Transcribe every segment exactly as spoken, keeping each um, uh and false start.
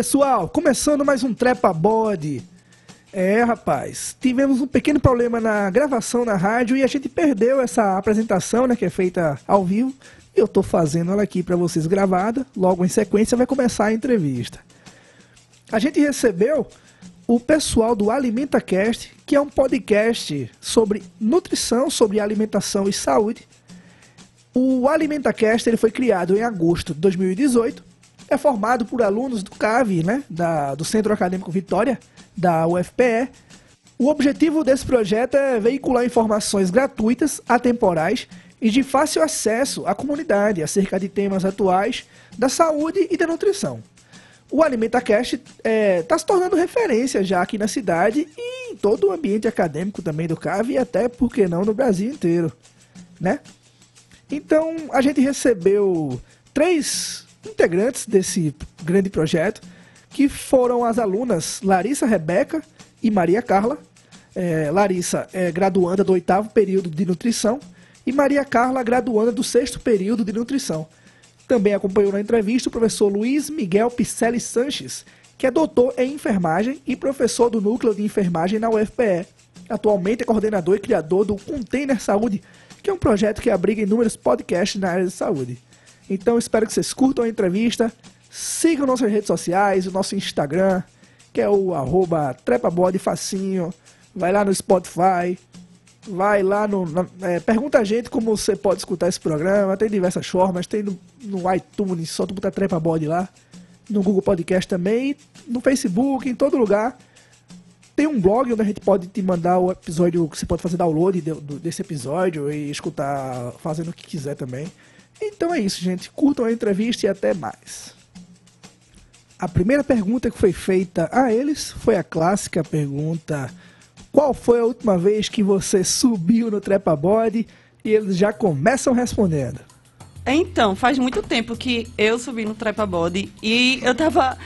pessoal, começando mais um Trepa Bode. É, rapaz, tivemos um pequeno problema na gravação na rádio e a gente perdeu essa apresentação, né, que é feita ao vivo. Eu tô fazendo ela aqui pra vocês gravada, logo em sequência vai começar a entrevista. A gente recebeu o pessoal do AlimentaCast, que é um podcast sobre nutrição, sobre alimentação e saúde. O AlimentaCast ele foi criado em agosto de dois mil e dezoito. É formado por alunos do C A V, né, da, do Centro Acadêmico Vitória, da U F P E. O objetivo desse projeto é veicular informações gratuitas, atemporais e de fácil acesso à comunidade acerca de temas atuais da saúde e da nutrição. O AlimentaCast está é, se tornando referência já aqui na cidade e em todo o ambiente acadêmico também do C A V e até, por que não, no Brasil inteiro, né? Então, a gente recebeu três integrantes desse grande projeto, que foram as alunas Larissa, Rebeca e Maria Carla. É, Larissa é graduanda do oitavo período de nutrição e Maria Carla graduanda do sexto período de nutrição. Também acompanhou na entrevista o professor Luiz Miguel Picelli Sanches, que é doutor em enfermagem e professor do núcleo de enfermagem na U F P E. Atualmente é coordenador e criador do Container Saúde, que é um projeto que abriga inúmeros podcasts na área de saúde. Então, espero que vocês curtam a entrevista, sigam nossas redes sociais, o nosso Instagram, que é o arroba trepabode facinho, vai lá no Spotify, vai lá no... Na, é, pergunta a gente como você pode escutar esse programa, tem diversas formas, tem no, no iTunes, só tu botar trepabode lá, no Google Podcast também, no Facebook, em todo lugar. Tem um blog onde a gente pode te mandar o episódio, que você pode fazer download de, do, desse episódio e escutar fazendo o que quiser também. Então é isso, gente. Curtam a entrevista e até mais. A primeira pergunta que foi feita a eles foi a clássica pergunta: qual foi a última vez que você subiu no Trepa Bode? E eles já começam respondendo. Então, faz muito tempo que eu subi no Trepa Bode e eu tava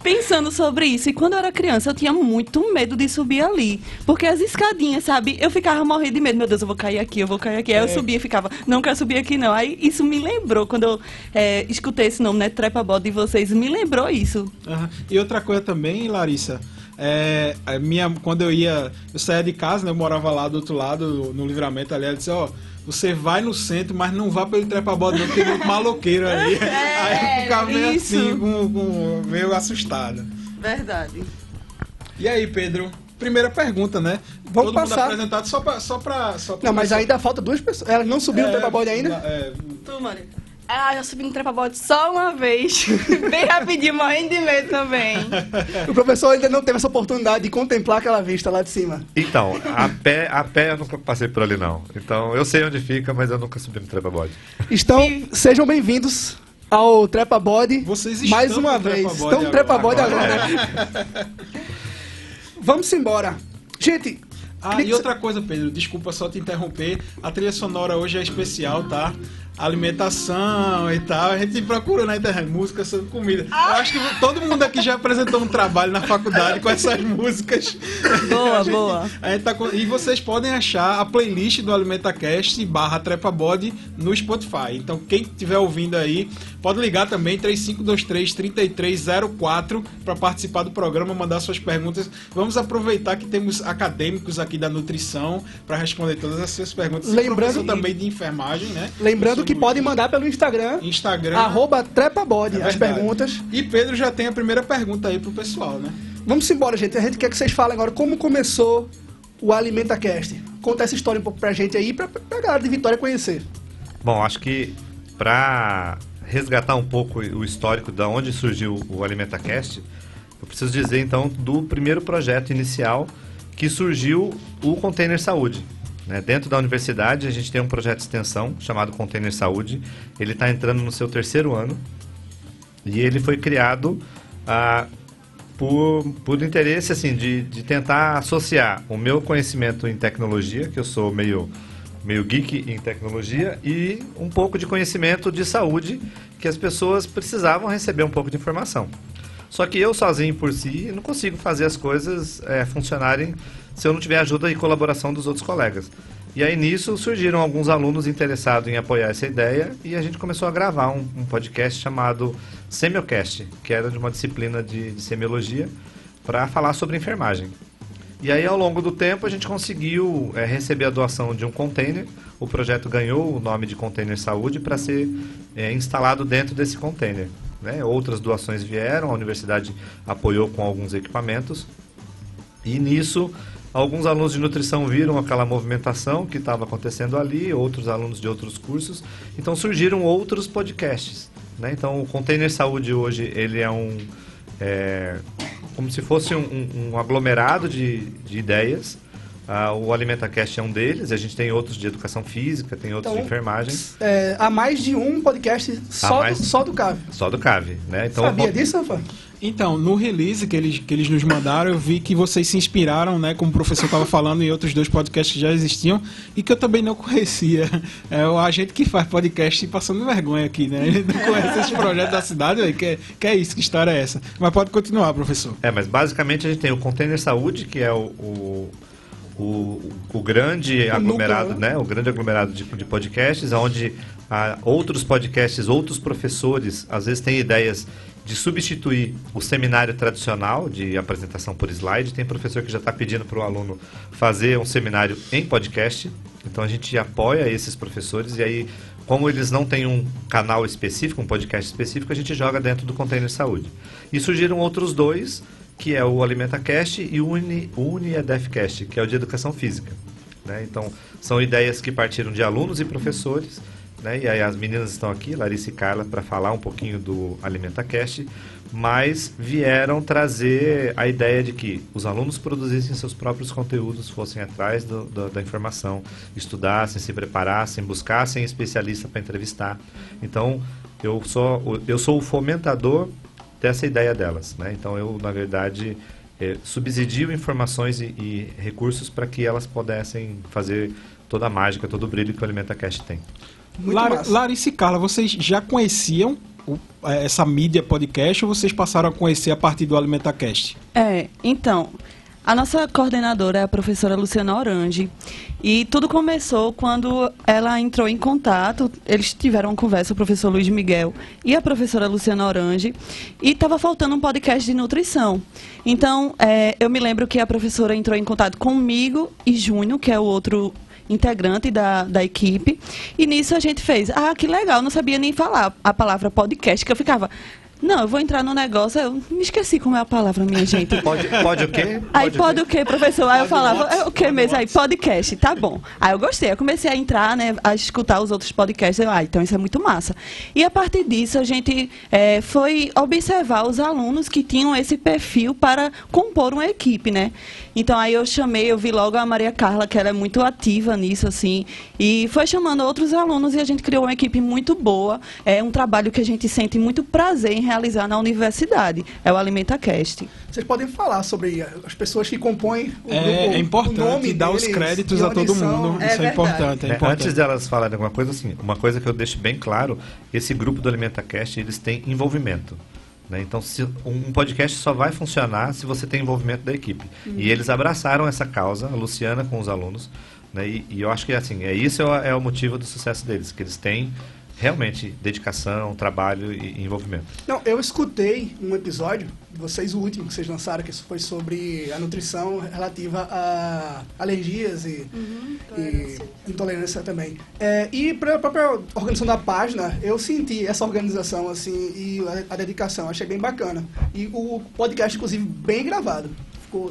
pensando sobre isso, e quando eu era criança eu tinha muito medo de subir ali, porque as escadinhas, sabe, eu ficava morrendo de medo, meu Deus, eu vou cair aqui, eu vou cair aqui, aí é. eu subia e ficava, não quero subir aqui não, aí isso me lembrou, quando eu é, escutei esse nome, né, Trepa Bode de vocês, me lembrou isso. Uhum. E outra coisa também, Larissa, é, a minha, quando eu ia, eu saía de casa, né, eu morava lá do outro lado, no Livramento ali, ela disse, ó... Oh, você vai no centro, mas não vá pelo Trepa Bode, não, tem muito maloqueiro ali. É, aí eu ficava meio isso. assim, com, com, meio assustada. Verdade. E aí, Pedro? Primeira pergunta, né? Vamos Todo passar. Mundo apresentado só pra... Só pra só não, mas só... ainda falta duas pessoas. Elas não subiram é, no Trepa Bode ainda? É... Tu, Maria. Ah, eu subi no Trepa Bode só uma vez. Bem rapidinho, morrendo de medo também. O professor ainda não teve essa oportunidade de contemplar aquela vista lá de cima. Então, a pé, a pé eu nunca passei por ali, não. Então, eu sei onde fica, mas eu nunca subi no Trepa Bode. Então, e... sejam bem-vindos ao Trepa Bode. Vocês estão mais uma vez. Estão no Trepa Bode agora. agora. Vamos embora. Gente... Ah, e outra coisa, Pedro, desculpa só te interromper, a trilha sonora hoje é especial, tá? Alimentação e tal, a gente procura na internet música sobre comida. Eu acho que todo mundo aqui já apresentou um trabalho na faculdade com essas músicas. Boa, a gente, boa. A gente tá com... E vocês podem achar a playlist do AlimentaCast barra Trepa Bode no Spotify. Então quem estiver ouvindo aí, pode ligar também, três cinco dois três, três três zero quatro, para participar do programa, mandar suas perguntas. Vamos aproveitar que temos acadêmicos aqui aqui da nutrição, para responder todas as suas perguntas. Lembrando também de enfermagem, né? Lembrando que podem mandar pelo Instagram, Instagram arroba trepabode, é as perguntas. E Pedro já tem a primeira pergunta aí pro pessoal, né? Vamos embora, gente. A gente quer que vocês falem agora como começou o AlimentaCast. Conta essa história um pouco pra gente aí, pra, pra galera de Vitória conhecer. Bom, acho que pra resgatar um pouco o histórico de onde surgiu o AlimentaCast, eu preciso dizer então do primeiro projeto inicial, que surgiu o Container Saúde. Né? Dentro da universidade, a gente tem um projeto de extensão chamado Container Saúde. Ele está entrando no seu terceiro ano e ele foi criado ah, por, por interesse assim, de, de tentar associar o meu conhecimento em tecnologia, que eu sou meio, meio geek em tecnologia, e um pouco de conhecimento de saúde, que as pessoas precisavam receber um pouco de informação. Só que eu sozinho por si não consigo fazer as coisas é, funcionarem se eu não tiver ajuda e colaboração dos outros colegas. E aí nisso surgiram alguns alunos interessados em apoiar essa ideia e a gente começou a gravar um, um podcast chamado SemioCast, que era de uma disciplina de, de semiologia, para falar sobre enfermagem. E aí ao longo do tempo a gente conseguiu é, receber a doação de um container. O projeto ganhou o nome de Container Saúde para ser é, instalado dentro desse container, né? Outras doações vieram, a universidade apoiou com alguns equipamentos. E nisso, alguns alunos de nutrição viram aquela movimentação que estava acontecendo ali, outros alunos de outros cursos. Então surgiram outros podcasts, né? Então o Container Saúde hoje ele é um... É, como se fosse um, um, um aglomerado de, de ideias. Ah, o AlimentaCast é um deles, a gente tem outros de educação física, tem outros então, de enfermagem. É, há mais de um podcast só, mais, do, só do C A V. Só do C A V, né? Então, sabia eu... disso, Rafa? Então, no release que eles, que eles nos mandaram, eu vi que vocês se inspiraram, né? Como o professor estava falando, em outros dois podcasts que já existiam e que eu também não conhecia. É a gente que faz podcast passando vergonha aqui, né? Ele não conhece esse projeto da cidade, véio, que, é, que é isso, que história é essa? Mas pode continuar, professor. É, mas basicamente a gente tem o Container Saúde, que é o... o... O, o grande aglomerado, né? O grande aglomerado de, de podcasts, onde há outros podcasts, outros professores, às vezes têm ideias de substituir o seminário tradicional de apresentação por slide. Tem professor que já está pedindo para o aluno fazer um seminário em podcast. Então a gente apoia esses professores e aí, como eles não têm um canal específico, um podcast específico, a gente joga dentro do Container Saúde. E surgiram outros dois, que é o AlimentaCast e o Uni, UniedefCast, que é o de Educação Física, né? Então, são ideias que partiram de alunos e professores, né? E aí as meninas estão aqui, Larissa e Carla, para falar um pouquinho do AlimentaCast, mas vieram trazer a ideia de que os alunos produzissem seus próprios conteúdos, fossem atrás do, do, da informação, estudassem, se preparassem, buscassem especialista para entrevistar. Então, eu sou, eu sou o fomentador dessa ideia delas, né? Então eu, na verdade, eh, subsidio informações e, e recursos para que elas pudessem fazer toda a mágica, todo o brilho que o AlimentaCast tem. Lar- Larissa e Carla, vocês já conheciam o, essa mídia podcast ou vocês passaram a conhecer a partir do AlimentaCast? É, então, a nossa coordenadora é a professora Luciana Orange e tudo começou quando ela entrou em contato, eles tiveram uma conversa, o professor Luiz Miguel e a professora Luciana Orange, e estava faltando um podcast de nutrição. Então, é, eu me lembro que a professora entrou em contato comigo e Júnior, que é o outro integrante da, da equipe, e nisso a gente fez, ah, que legal, não sabia nem falar a palavra podcast, que eu ficava... Não, eu vou entrar no negócio, eu me esqueci como é a palavra, minha gente. Pode, pode o quê? Pode aí pode o quê, professor? Aí eu falava, é o quê mesmo? Aí podcast, tá bom. Aí eu gostei, eu comecei a entrar, né, a escutar os outros podcasts, eu, ah, então isso é muito massa. E a partir disso a gente é, foi observar os alunos que tinham esse perfil para compor uma equipe, né? Então aí eu chamei, eu vi logo a Maria Carla, que ela é muito ativa nisso, assim, e foi chamando outros alunos e a gente criou uma equipe muito boa, é um trabalho que a gente sente muito prazer em realizar na universidade, é o AlimentaCast. Vocês podem falar sobre as pessoas que compõem o, é, o, é importante, o nome dar deles, os créditos a todo mundo, é isso é importante, é importante. É, antes delas falarem alguma coisa, assim, uma coisa que eu deixo bem claro, esse grupo do AlimentaCast, eles têm envolvimento, né? Então, se, um podcast só vai funcionar se você tem envolvimento da equipe. Hum. E eles abraçaram essa causa, a Luciana com os alunos, né? E, e eu acho que assim, é isso é, é o motivo do sucesso deles, que eles têm realmente dedicação, trabalho e envolvimento. Não, eu escutei um episódio, vocês o último que vocês lançaram, que foi sobre a nutrição relativa a alergias e, uhum, e intolerância também. É, e para a própria organização da página, eu senti essa organização assim e a, a dedicação, achei bem bacana. E o podcast, inclusive, bem gravado.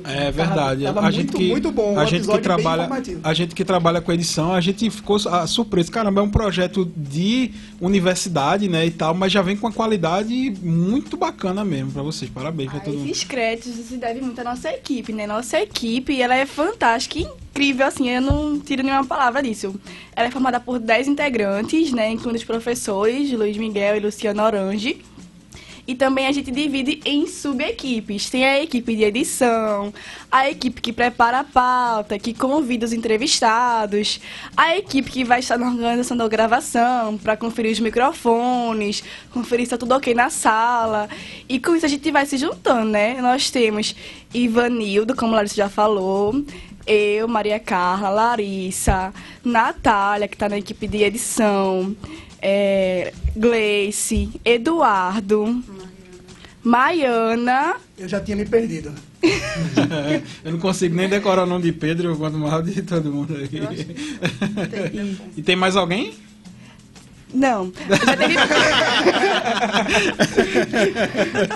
É verdade. Tava, tava a gente muito, que, muito bom, um a gente que trabalha, a gente que trabalha com edição, a gente ficou surpreso. Caramba, é um projeto de universidade, né, e tal, mas já vem com uma qualidade muito bacana mesmo para vocês. Parabéns para todo mundo. Esses créditos se devem muito à nossa equipe, né? Nossa equipe, ela é fantástica, incrível, assim, eu não tiro nenhuma palavra disso. Ela é formada por dez integrantes, né, incluindo os professores Luiz Miguel e Luciana Orange. E também a gente divide em sub-equipes. Tem a equipe de edição, a equipe que prepara a pauta, que convida os entrevistados, a equipe que vai estar na organização da gravação para conferir os microfones, conferir se está tudo ok na sala. E com isso a gente vai se juntando, né? Nós temos Ivanildo, como a Larissa já falou, eu, Maria Carla, Larissa, Natália, que está na equipe de edição, é, Gleice, Eduardo, Mariana. Mariana. Eu já tinha me perdido. Eu não consigo nem decorar o nome de Pedro, eu conto mal de todo mundo aí. Tem. E tem mais alguém? Não. Já teve...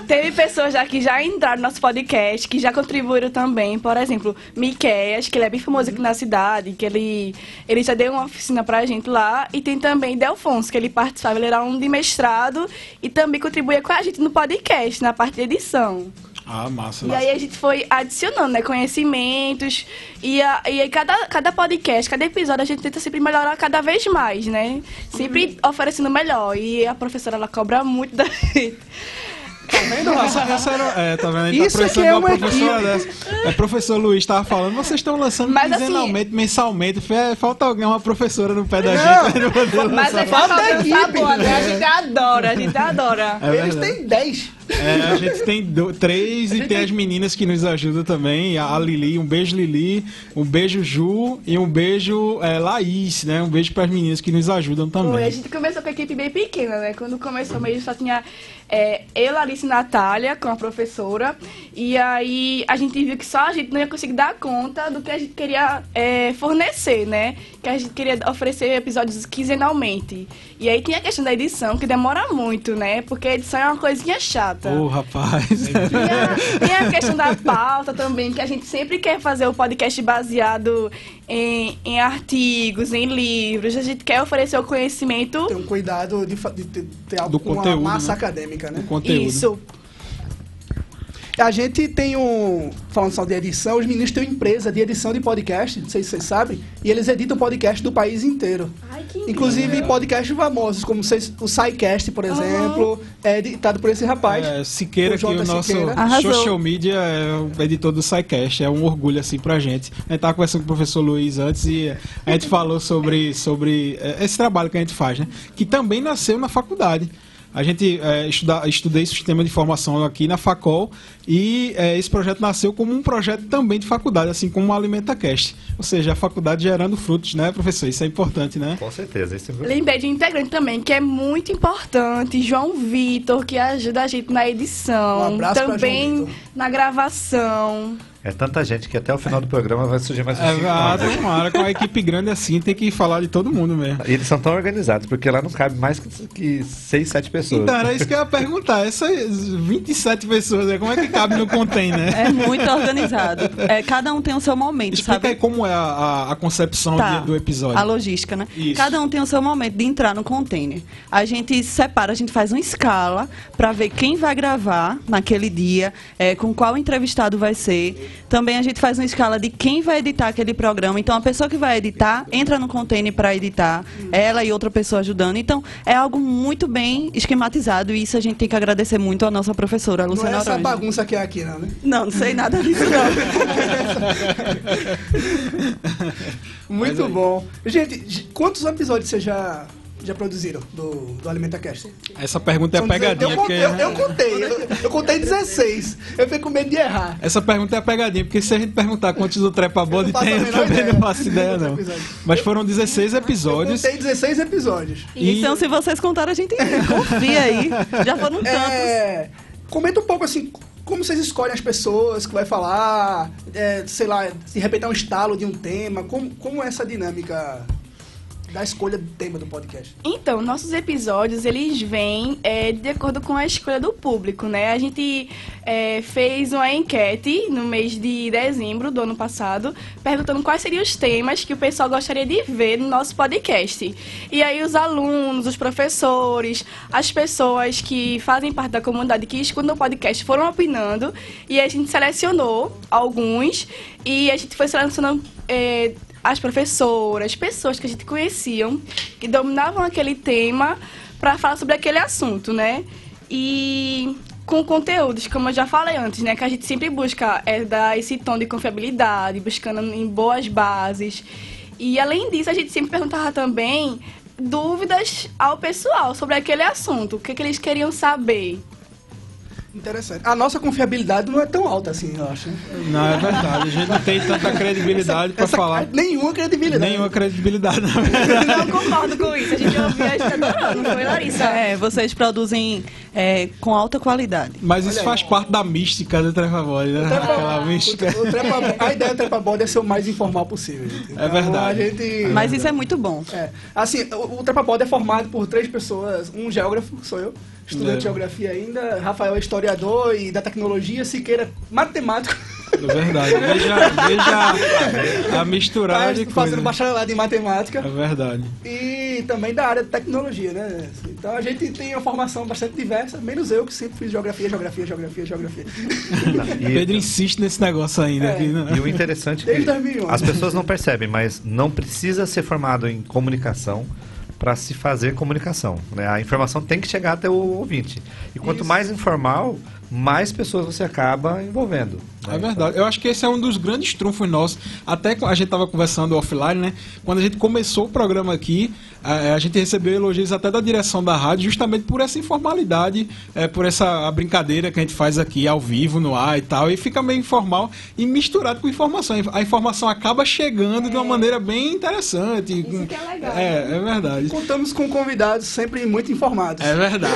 teve pessoas já que já entraram no nosso podcast, que já contribuíram também. Por exemplo, Miquel, acho que ele é bem famoso aqui na cidade, que ele, ele já deu uma oficina pra gente lá. E tem também Delfonso, que ele participava, ele era um de mestrado e também contribuía com a gente no podcast, na parte de edição. Ah, massa, e massa. Aí a gente foi adicionando, né, conhecimentos, e, a, e aí cada, cada podcast, cada episódio, a gente tenta sempre melhorar cada vez mais, né? Sempre uhum. oferecendo melhor, e a professora, ela cobra muito da gente. Tá vendo? Essa, essa era, é, tá vendo? Ele isso aqui é uma professora dessa. É, professor Luiz tava falando, vocês estão lançando mas quinzenalmente, assim, mensalmente. Falta alguém, uma professora no pé da não, gente. Pra mas é falta a equipe. Tá boa, né? A gente adora, a gente adora. É, eles têm dez. É, a gente tem do, três a e tem, tem as meninas que nos ajudam também. A Lili, um beijo Lili, um beijo Ju e um beijo é, Laís, né? Um beijo para as meninas que nos ajudam também. Oi, a gente começou com a equipe bem pequena, né? Quando começou mesmo só tinha é, eu, Larissa e Natália, com a professora. E aí a gente viu que só a gente não ia conseguir dar conta do que a gente queria é, fornecer, né? Que a gente queria oferecer episódios quinzenalmente. E aí tinha a questão da edição, que demora muito, né? Porque a edição é uma coisinha chata. Ô, oh, rapaz! E a, e a questão da pauta também, que a gente sempre quer fazer o podcast baseado em, em artigos, em livros. A gente quer oferecer o conhecimento... Tem um cuidado de, de, de ter algo com uma massa, né, acadêmica, né? Isso. A gente tem um... Falando só de edição, os meninos têm uma empresa de edição de podcast, não sei se vocês sabem, e eles editam podcast do país inteiro. Ai, que inclusive é. podcasts famosos, como vocês, o SciCast, por exemplo, uhum. é editado por esse rapaz. É, Siqueira, o que o nosso Siqueira. social media é o editor do SciCast, é um orgulho assim pra gente. A gente tava conversando com o professor Luiz antes e a gente falou sobre, sobre esse trabalho que a gente faz, né? Que também nasceu na faculdade. A gente é, estuda, estudei sistema de formação aqui na Facol e é, esse projeto nasceu como um projeto também de faculdade, assim como o AlimentaCast. Ou seja, a faculdade gerando frutos, né, professor? Isso é importante, né? Com certeza. Isso é... Lembrei de um integrante também, que é muito importante, João Vitor, que ajuda a gente na edição, um abraço também pra João Vitor. Na gravação. É tanta gente que até o final do programa vai surgir mais um é, ah, tomara, com a equipe grande assim, tem que falar de todo mundo mesmo. E eles são tão organizados, porque lá não cabe mais que seis, sete pessoas. Então, era isso que eu ia perguntar. Essas vinte e sete pessoas, né? Como é que cabe no container? É muito organizado. É, cada um tem o seu momento, explica sabe? Aí como é a, a concepção tá, de, do episódio. A logística, né? Isso. Cada um tem o seu momento de entrar no container. A gente separa, a gente faz uma escala para ver quem vai gravar naquele dia, é, com qual entrevistado vai ser. Também a gente faz uma escala de quem vai editar aquele programa. Então, a pessoa que vai editar, entra no container para editar, ela e outra pessoa ajudando. Então, é algo muito bem esquematizado e isso a gente tem que agradecer muito à nossa professora, a Luciana Orange. Não é essa bagunça que é aqui, não, né? Não, não sei nada disso, não. Muito bom. Gente, quantos episódios você já... já produziram do, do AlimentaCast? Essa pergunta é a pegadinha. Eu, porque... eu, eu contei, eu, eu contei dezesseis. Eu fiquei com medo de errar. Essa pergunta é a pegadinha, porque se a gente perguntar quantos do Trepa Bode tem, eu também ideia. não faço ideia, não. Mas foram dezesseis episódios. Eu contei dezesseis episódios. E... Então, se vocês contaram, a gente confia aí. Já foram tantos. É... Comenta um pouco, assim... Como vocês escolhem as pessoas que vai falar? É, sei lá, de repente é um estalo de um tema. Como, como é essa dinâmica... da escolha do tema do podcast? Então, nossos episódios, eles vêm é, de acordo com a escolha do público, né? A gente é, fez uma enquete no mês de dezembro do ano passado, perguntando quais seriam os temas que o pessoal gostaria de ver no nosso podcast. E aí os alunos, os professores, as pessoas que fazem parte da comunidade que escutam o podcast foram opinando, e a gente selecionou alguns, e a gente foi selecionando... É, as professoras, pessoas que a gente conhecia, que dominavam aquele tema, para falar sobre aquele assunto, né? e com conteúdos, como eu já falei antes, né? Que a gente sempre busca é dar esse tom de confiabilidade, buscando em boas bases. E além disso, a gente sempre perguntava também dúvidas ao pessoal sobre aquele assunto, o que, que eles queriam saber. Interessante. A nossa confiabilidade não é tão alta assim, eu acho. Não, é verdade. A gente não tem tanta credibilidade para falar. Nenhuma credibilidade. Nenhuma credibilidade, na verdade. Não concordo com isso. A gente ouviu a gente adorando, foi, Larissa? É, vocês produzem é, com alta qualidade. Mas isso faz parte da mística do Trepa Bode, né? Trepa, Aquela mística. O, o trepa, a ideia do Trepa Bode é ser o mais informal possível. Gente. Então, é verdade. A gente... Mas isso é muito bom. É. Assim, o, o Trepa Bode é formado por três pessoas. Um geógrafo, sou eu. Estudante é. de geografia ainda, Rafael é historiador e da tecnologia, Siqueira matemático. É verdade, veja, veja a misturada de coisas. Fazendo bacharelado em matemática. É verdade. E também da área de tecnologia, né? Então a gente tem uma formação bastante diversa, menos eu que sempre fiz geografia, geografia, geografia, geografia. E Pedro insiste nesse negócio ainda. É. Aqui, né? E o interessante é que as pessoas não percebem, mas não precisa ser formado em comunicação para se fazer comunicação, né? A informação tem que chegar até o ouvinte. E quanto Isso. mais informal, mais pessoas você acaba envolvendo. Né? É verdade. Eu acho que esse é um dos grandes trunfos nossos. Até a gente estava conversando offline, né? Quando a gente começou o programa aqui, a, a gente recebeu elogios até da direção da rádio, justamente por essa informalidade, é, por essa a brincadeira que a gente faz aqui ao vivo, no ar e tal. E fica meio informal e misturado com informação. A informação acaba chegando é. de uma maneira bem interessante. Isso que é legal. É, né? É verdade. Contamos com convidados sempre muito informados. É verdade.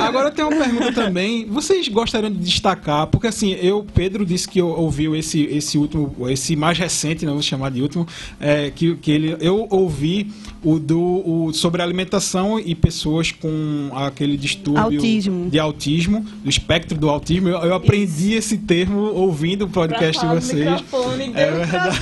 Agora tem uma pergunta também. Vocês gostariam de destacar, porque assim, eu, Pedro, disse que eu, ouviu esse, esse último, esse mais recente, não vou chamar de último, é, que, que ele, eu ouvi o do o, sobre alimentação e pessoas com aquele distúrbio autismo. de autismo, do espectro do autismo. Eu, eu aprendi Isso. esse termo ouvindo o podcast de vocês. É verdade.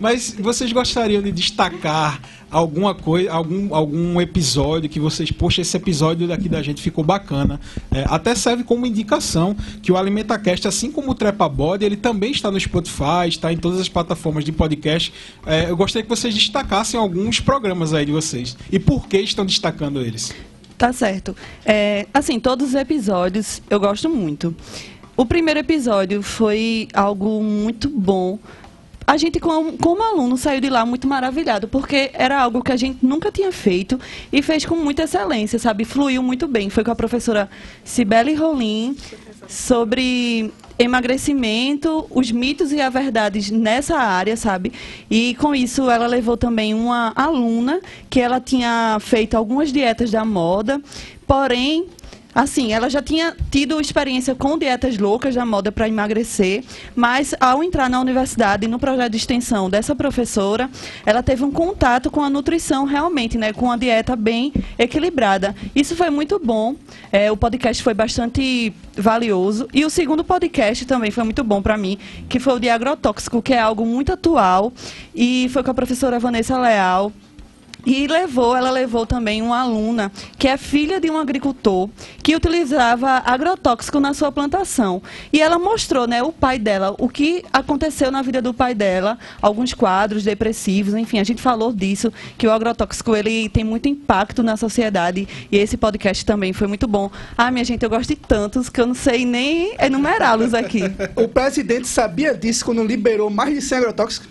Mas vocês gostariam de destacar alguma coisa, algum, algum episódio que vocês, poxa, esse episódio daqui da gente ficou bacana. É, até serve como indicação que o AlimentaCast, assim como o Trepa Bode, ele também está no Spotify, está em todas as plataformas de podcast. É, eu gostaria que vocês destacassem alguns programas aí de vocês. E por que estão destacando eles? Tá certo. É, assim, todos os episódios eu gosto muito. O primeiro episódio foi algo muito bom. A gente, como aluno, saiu de lá muito maravilhado, porque era algo que a gente nunca tinha feito e fez com muita excelência, sabe? Fluiu muito bem. Foi com a professora Cibele Rolim sobre emagrecimento, os mitos e as verdades nessa área, sabe? E com isso ela levou também uma aluna que ela tinha feito algumas dietas da moda, porém... Assim, ela já tinha tido experiência com dietas loucas da moda para emagrecer, mas ao entrar na universidade, no projeto de extensão dessa professora, ela teve um contato com a nutrição realmente, né, com uma dieta bem equilibrada. Isso foi muito bom, é, o podcast foi bastante valioso. E o segundo podcast também foi muito bom para mim, que foi o de agrotóxico, que é algo muito atual, e foi com a professora Vanessa Leal. E levou, ela levou também uma aluna, que é filha de um agricultor, que utilizava agrotóxico na sua plantação. E ela mostrou, né, o pai dela, o que aconteceu na vida do pai dela, alguns quadros depressivos, enfim, a gente falou disso, que o agrotóxico, ele tem muito impacto na sociedade, e esse podcast também foi muito bom. Ah, minha gente, eu gosto de tantos que eu não sei nem enumerá-los aqui. O presidente sabia disso quando liberou mais de cem agrotóxicos?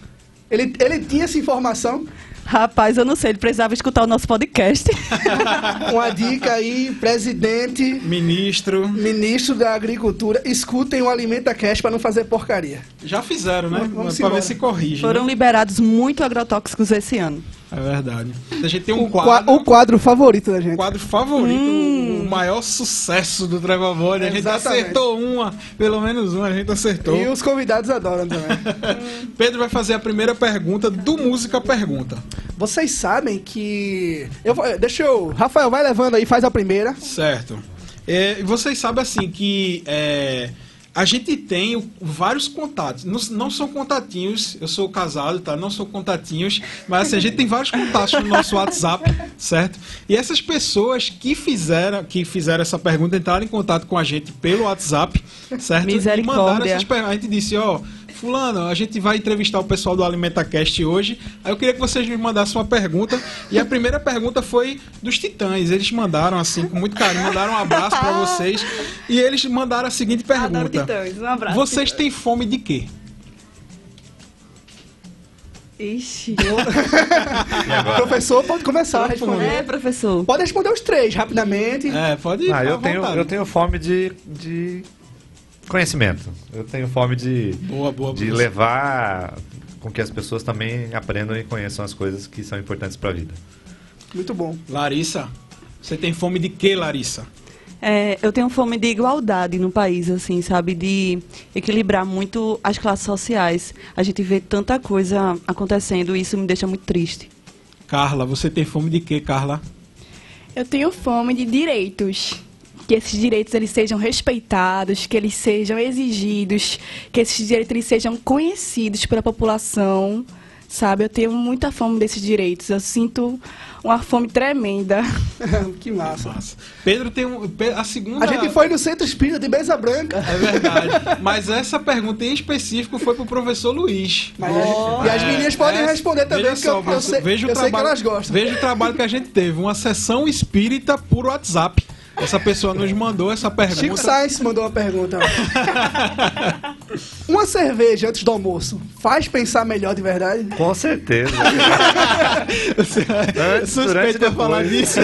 Ele, ele tinha essa informação... Rapaz, eu não sei, ele precisava escutar o nosso podcast. Uma dica aí, presidente... Ministro... Ministro da Agricultura, escutem o AlimentaCast para não fazer porcaria. Já fizeram, né? Para ver se corrige. Foram, né, liberados muito agrotóxicos esse ano. É verdade. A gente tem um o quadro... Qua, o quadro favorito da gente. O quadro favorito, hum. o maior sucesso do Trepa Bode. A gente acertou uma, pelo menos uma, a gente acertou. E os convidados adoram também. Pedro vai fazer a primeira pergunta do Música Pergunta. Vocês sabem que... Eu, deixa eu... Rafael, vai levando aí, faz a primeira. Certo. É, vocês sabem, assim, que... É... A gente tem vários contatos, não, não são contatinhos, eu sou casado, tá? Não sou contatinhos, mas assim, a gente tem vários contatos no nosso WhatsApp, certo? E essas pessoas que fizeram, que fizeram essa pergunta entraram em contato com a gente pelo WhatsApp, certo? Misericórdia. E mandaram essas perguntas, a gente disse, ó... Oh, fulano, a gente vai entrevistar o pessoal do AlimentaCast hoje. Aí eu queria que vocês me mandassem uma pergunta. E a primeira pergunta foi dos Titãs. Eles mandaram, assim, com muito carinho, mandaram um abraço pra vocês. E eles mandaram a seguinte pergunta. Adoro Titãs, um abraço. Vocês Titãs. Têm fome de quê? Ixi. Professor, pode começar. É, professor. Pode responder os três, rapidamente. É, pode ir. Ah, eu, tenho, eu tenho fome de... de... conhecimento. Eu tenho fome de, boa, boa, de levar com que as pessoas também aprendam e conheçam as coisas que são importantes para a vida. Muito bom. Larissa, você tem fome de quê, Larissa? É, eu tenho fome de igualdade no país, assim, sabe? De equilibrar muito as classes sociais. A gente vê tanta coisa acontecendo e isso me deixa muito triste. Carla, você tem fome de quê, Carla? Eu tenho fome de direitos. Que esses direitos eles sejam respeitados, que eles sejam exigidos, que esses direitos eles sejam conhecidos pela população, sabe? Eu tenho muita fome desses direitos, eu sinto uma fome tremenda. Que massa. Nossa. Pedro tem um, a segunda... A gente foi no Centro Espírita de Mesa Branca. É verdade, mas essa pergunta em específico foi pro professor Luiz. Mas oh, e as meninas é, podem é, responder também, porque só, eu, eu, sei, vejo eu sei que elas gostam. Veja o trabalho que a gente teve, uma sessão espírita por WhatsApp. Essa pessoa nos mandou essa pergunta. Chico Sainz mandou uma pergunta. Uma cerveja antes do almoço faz pensar melhor de verdade? Com certeza. Suspeito eu falar disso.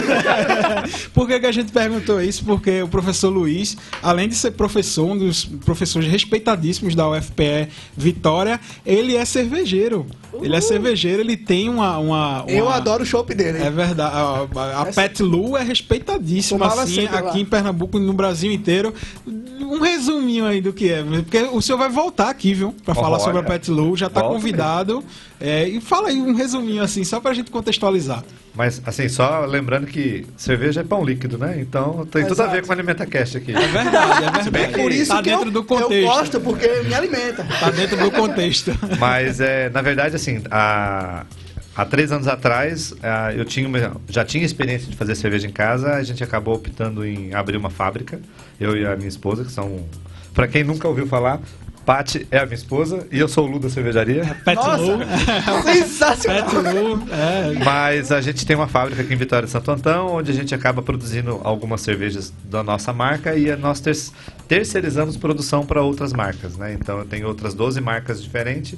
Por que que a gente perguntou isso? Porque o professor Luiz, além de ser professor, um dos professores respeitadíssimos da U F P E Vitória, ele é cervejeiro. Uhul. Ele é cervejeiro, ele tem uma... uma, uma... Eu adoro o chopp dele. É verdade. A, a, a PetLu é respeitadíssima. Tomava assim. Aqui em Pernambuco, no Brasil inteiro. Um resuminho aí do que é, porque o senhor vai voltar aqui, viu, pra oh, falar olha. sobre a PetLu, já tá Volta convidado é, e fala aí um resuminho assim, só pra gente contextualizar. Mas assim, só lembrando que cerveja é pão líquido, né? Então tem Exato. tudo a ver com a AlimentaCast aqui. É verdade, é verdade. É por isso tá que dentro eu, do contexto. eu gosto, porque me alimenta. Tá dentro do contexto. Mas é, na verdade assim, a... há três anos atrás, eu tinha uma, já tinha experiência de fazer cerveja em casa. A gente acabou optando em abrir uma fábrica, eu e a minha esposa, que são... Pra quem nunca ouviu falar, Paty é a minha esposa e eu sou o Lu da cervejaria. PetLu. Sensacional! PetLu. É. Mas a gente tem uma fábrica aqui em Vitória de Santo Antão, onde a gente acaba produzindo algumas cervejas da nossa marca e nós ter terceirizamos produção para outras marcas, né? Então eu tenho outras doze marcas diferentes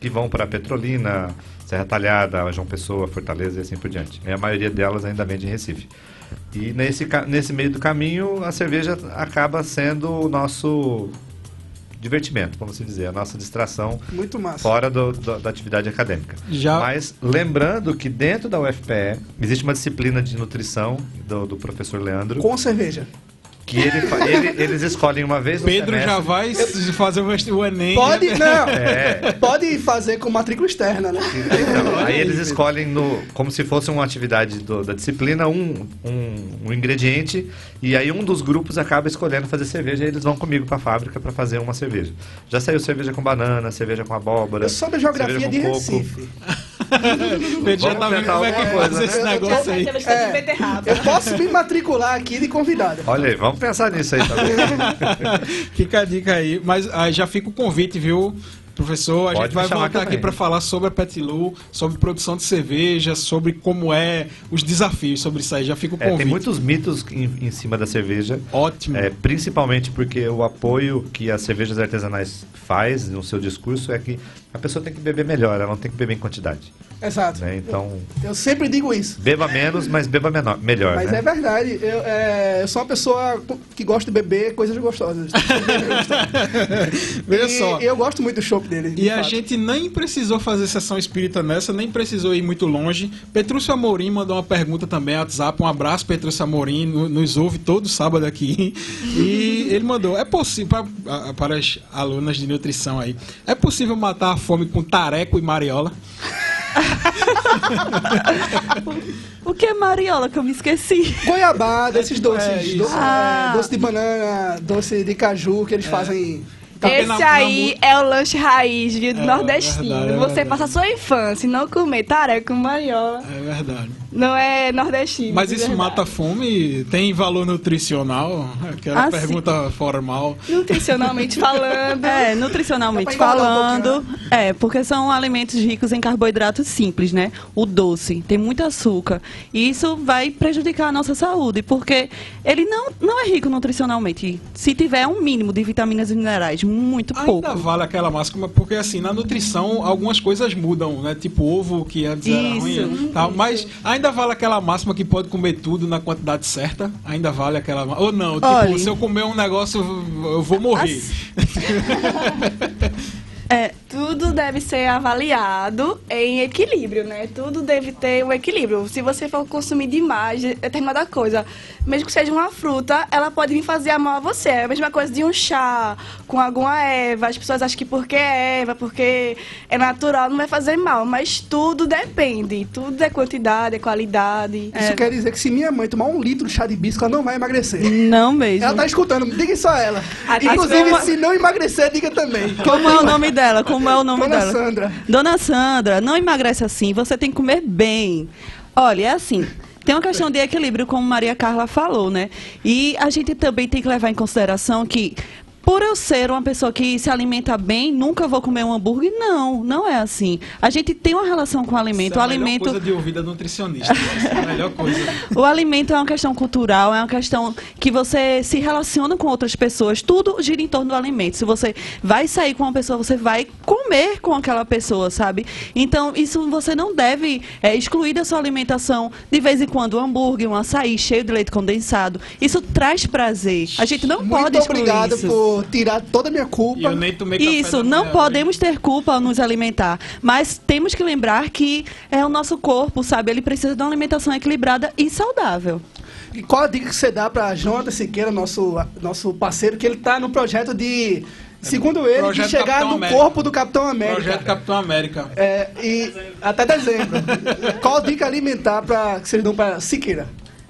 que vão para Petrolina, Serra Talhada, João Pessoa, Fortaleza e assim por diante. E a maioria delas ainda vende em Recife. E nesse, nesse meio do caminho, a cerveja acaba sendo o nosso divertimento, como se dizer, a nossa distração. Muito massa. Fora do, do, da atividade acadêmica. Já... Mas lembrando que dentro da U F P E existe uma disciplina de nutrição do, do professor Leandro. Com cerveja. Que ele, ele, eles escolhem uma vez no Pedro semestre. Já vai fazer o Enem. Pode, né? Não. É. Pode fazer com matrícula externa, né? Então, aí eles escolhem, no, como se fosse uma atividade do, da disciplina, um, um, um ingrediente. E aí um dos grupos acaba escolhendo fazer cerveja e eles vão comigo para a fábrica para fazer uma cerveja. Já saiu cerveja com banana, cerveja com abóbora. Eu sou da geografia de coco. Recife. Pedro já tá vendo como é que faz é, esse negócio aí. É, eu posso me matricular aqui de convidado. Olha aí, vamos pensar nisso aí também. Fica a dica aí. Mas aí já fica o convite, viu, professor? A Pode gente vai voltar também. aqui para falar sobre a PetLu, sobre produção de cerveja, sobre como é os desafios sobre isso aí. Já fica o convite. É, tem muitos mitos em, em cima da cerveja. Ótimo. É, principalmente porque o apoio que as cervejas artesanais faz no seu discurso é que a pessoa tem que beber melhor, ela não tem que beber em quantidade. Exato. Né? Então, eu, eu sempre digo isso. Beba menos, mas beba menor, melhor. Mas né? é verdade. Eu, é, eu sou uma pessoa que gosta de beber coisas gostosas. Veja só. Eu gosto muito do chopp dele. E de a fato. gente nem precisou fazer sessão espírita nessa, nem precisou ir muito longe. Petrúcio Amorim mandou uma pergunta também, WhatsApp. Um abraço, Petrúcio Amorim. Nos ouve todo sábado aqui. E ele mandou: é possível, para as alunas de nutrição aí, é possível matar a fome com tareco e mariola? O que é mariola que eu me esqueci? Goiabada, esses doces. É, doce, ah. é, doce de banana, doce de caju que eles é. fazem. Tá Esse na, aí na... é o lanche raiz, viu, do é, nordestino. É verdade, é Você verdade. Passa a sua infância e não comer tareco, mariola. É verdade. Não é nordestino. Mas isso verdade. mata a fome? Tem valor nutricional? Aquela ah, pergunta sim. formal. Nutricionalmente falando. É, nutricionalmente falando. Um é, porque são alimentos ricos em carboidratos simples, né? O doce, tem muito açúcar. E isso vai prejudicar a nossa saúde, porque ele não, não é rico nutricionalmente. Se tiver um mínimo de vitaminas e minerais, muito Ainda pouco. Ainda vale aquela máxima, porque assim, na nutrição, algumas coisas mudam, né? Tipo ovo, que antes isso. era ruim, tá? Mas... Ainda vale aquela máxima que pode comer tudo na quantidade certa? Ainda vale aquela máxima? Ou não? Tipo, Olhe. se eu comer um negócio, eu vou morrer. É, tudo deve ser avaliado em equilíbrio, né? Tudo deve ter um equilíbrio. Se você for consumir demais determinada coisa, mesmo que seja uma fruta, ela pode vir fazer mal a você. É a mesma coisa de um chá com alguma erva. As pessoas acham que porque é erva, porque é natural, não vai fazer mal. Mas tudo depende. Tudo é quantidade, é qualidade. Isso é. quer dizer que se minha mãe tomar um litro de chá de hibisco, ela não vai emagrecer. Não mesmo. Ela tá escutando, diga isso a ela. A Inclusive, como... se não emagrecer, diga também. Como é o nome dela? Dela, como é o nome Dona dela? Dona Sandra. Dona Sandra, não emagrece assim, você tem que comer bem. Olha, é assim, tem uma questão de equilíbrio, como Maria Carla falou, né? E a gente também tem que levar em consideração que, por eu ser uma pessoa que se alimenta bem, nunca vou comer um hambúrguer. Não, não é assim. A gente tem uma relação com o alimento. Isso é a o melhor alimento... coisa de ouvida nutricionista. É a melhor coisa. O alimento é uma questão cultural, é uma questão que você se relaciona com outras pessoas. Tudo gira em torno do alimento. Se você vai sair com uma pessoa, você vai comer com aquela pessoa, sabe? Então, isso você não deve é, excluir da sua alimentação. De vez em quando, um hambúrguer, um açaí cheio de leite condensado. Isso traz prazer. A gente não Muito pode excluir obrigado isso. Por... tirar toda a minha culpa. E eu nem tomei café Isso, não vida, podemos hein? ter culpa ao nos alimentar, mas temos que lembrar que é o nosso corpo, sabe? Ele precisa de uma alimentação equilibrada e saudável. E qual a dica que você dá para Jonathan Siqueira, nosso, nosso parceiro, que ele está no projeto de... Segundo ele, Projeto de chegar Capitão no América. corpo do Capitão América. Projeto Capitão América. É, e até dezembro. Até dezembro. Qual a dica alimentar pra, que vocês dão para Siqueira?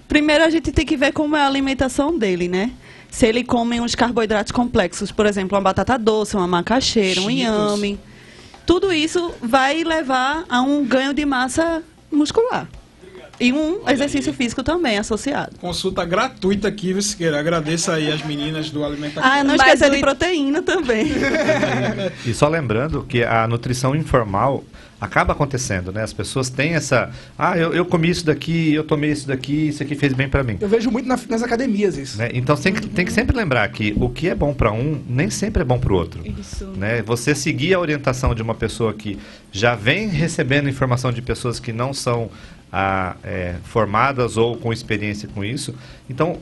Primeiro a gente tem que ver como é a alimentação dele, né? Se ele come uns carboidratos complexos, por exemplo, uma batata doce, uma macaxeira, um inhame, tudo isso vai levar a um ganho de massa muscular. E um Olha exercício aí. físico também associado. Consulta gratuita aqui, Siqueira. Agradeço aí as meninas do AlimentaCast. Ah, não esquecer de proteína também. E só lembrando que a nutrição informal acaba acontecendo, né? As pessoas têm essa... Ah, eu, eu comi isso daqui, eu tomei isso daqui, isso aqui fez bem pra mim. Eu vejo muito na, nas academias isso. Né? Então tem que, tem que sempre lembrar que o que é bom pra um, nem sempre é bom pro outro. Isso. Né? Você seguir a orientação de uma pessoa que já vem recebendo informação de pessoas que não são... A, é, formadas ou com experiência com isso, então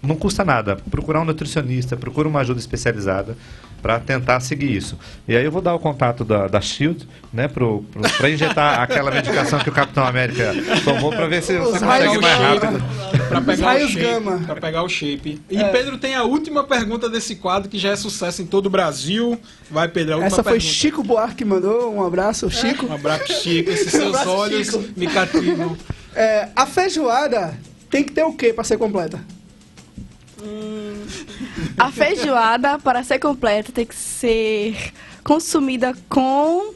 não custa nada procurar um nutricionista, procura uma ajuda especializada para tentar seguir isso. E aí eu vou dar o contato da, da Shield, né, para injetar aquela medicação que o Capitão América tomou, para ver se você consegue mais rápido. Para pegar, pegar o shape. E é. Pedro tem a última pergunta desse quadro, que já é sucesso em todo o Brasil. Vai, Pedro, a última Essa foi pergunta. Chico Buarque que mandou. Um abraço, Chico. Um abraço, Chico. Esses um seus olhos Chico. me cativam. É, a feijoada tem que ter o quê para ser completa? Hum, a feijoada, para ser completa, tem que ser consumida com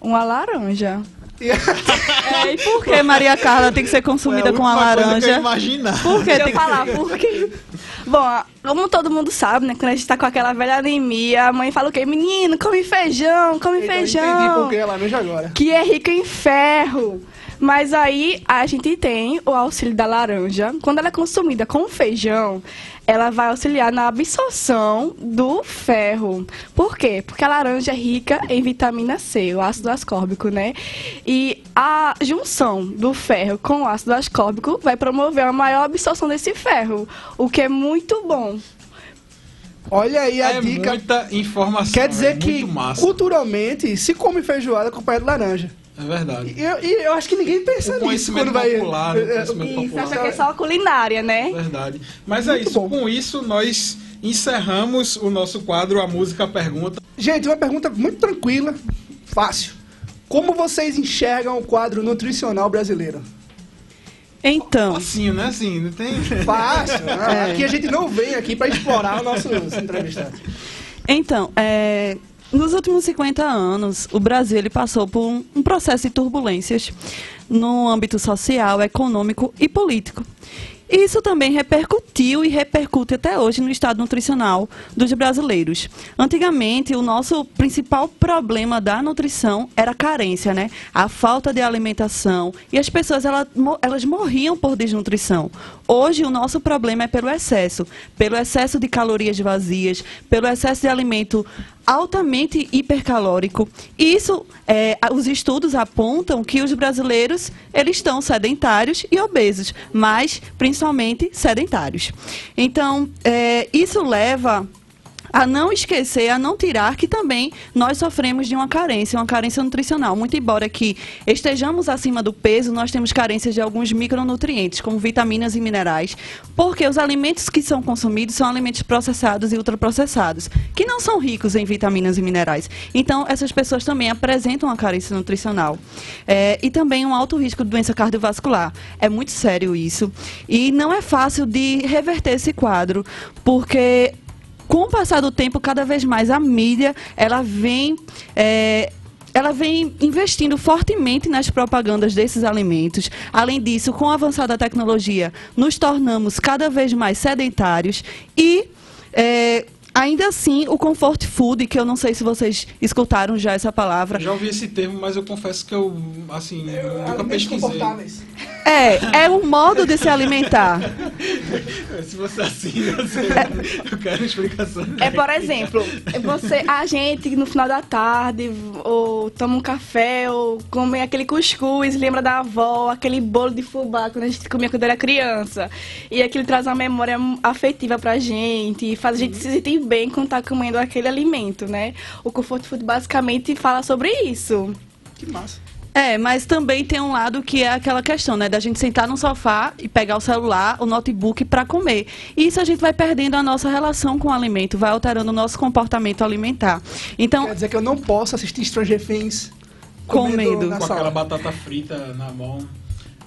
uma laranja. É, e por que Maria Carla tem que ser consumida é com a laranja? Por que tem que falar? Por quê? Bom, como todo mundo sabe, né? Quando a gente tá com aquela velha anemia, a mãe fala o quê? Menino, come feijão, come então, feijão. Eu entendi por que é laranja agora. Que é rico em ferro. Mas aí a gente tem o auxílio da laranja. Quando ela é consumida com feijão, ela vai auxiliar na absorção do ferro. Por quê? Porque a laranja é rica em vitamina C, o ácido ascórbico, né? E a junção do ferro com o ácido ascórbico vai promover uma maior absorção desse ferro, o que é muito bom. Olha aí a é dica. Muita informação. Quer dizer é que massa. culturalmente se come feijoada com pé de laranja. É verdade. E eu, eu acho que ninguém pensa nisso quando vai... Popular, né? Conhecimento popular. Isso, acha que é só a culinária, né? Verdade. Mas Muito é isso. Bom. Com isso, nós... encerramos o nosso quadro, a música pergunta. Gente, uma pergunta muito tranquila, fácil. Como vocês enxergam o quadro nutricional brasileiro? Então... Facinho, né? Assim, não tem... Fácil. Né? É. Aqui a gente não veio aqui para explorar o nosso entrevistado. Então, é... nos últimos cinquenta anos, o Brasil ele passou por um, um processo de turbulências no âmbito social, econômico e político. Isso também repercutiu e repercute até hoje no estado nutricional dos brasileiros. Antigamente, o nosso principal problema da nutrição era a carência, né? A falta de alimentação, e as pessoas elas, elas morriam por desnutrição. Hoje, o nosso problema é pelo excesso, pelo excesso de calorias vazias, pelo excesso de alimento altamente hipercalórico. Isso, é, os estudos apontam que os brasileiros eles estão sedentários e obesos, mas principalmente sedentários. Então, é, isso leva a não esquecer, a não tirar que também nós sofremos de uma carência, uma carência nutricional. Muito embora que estejamos acima do peso, nós temos carência de alguns micronutrientes, como vitaminas e minerais, porque os alimentos que são consumidos são alimentos processados e ultraprocessados, que não são ricos em vitaminas e minerais. Então, essas pessoas também apresentam uma carência nutricional. É, e também um alto risco de doença cardiovascular. É muito sério isso. E não é fácil de reverter esse quadro, porque... com o passar do tempo, cada vez mais a mídia, ela vem, é, ela vem investindo fortemente nas propagandas desses alimentos. Além disso, com o avançar da tecnologia, nos tornamos cada vez mais sedentários e... é, ainda assim, o comfort food, que eu não sei se vocês escutaram já essa palavra. Já ouvi esse termo, mas eu confesso que eu, assim, eu nunca pesquisei. É, é um modo de se alimentar. Se você assim, assim é, eu quero explicação. É, por exemplo, você, a gente, no final da tarde, ou toma um café, ou come aquele cuscuz, lembra da avó, aquele bolo de fubá que a gente comia quando era criança. E aquilo traz uma memória afetiva pra gente, faz a gente se sentir bem quando tá comendo aquele alimento, né? O comfort food basicamente fala sobre isso. Que massa. É, mas também tem um lado que é aquela questão, né? Da gente sentar no sofá e pegar o celular, o notebook para comer. E isso a gente vai perdendo a nossa relação com o alimento, vai alterando o nosso comportamento alimentar. Então... quer dizer que eu não posso assistir Stranger Things comendo, comendo na com sala. Aquela batata frita na mão.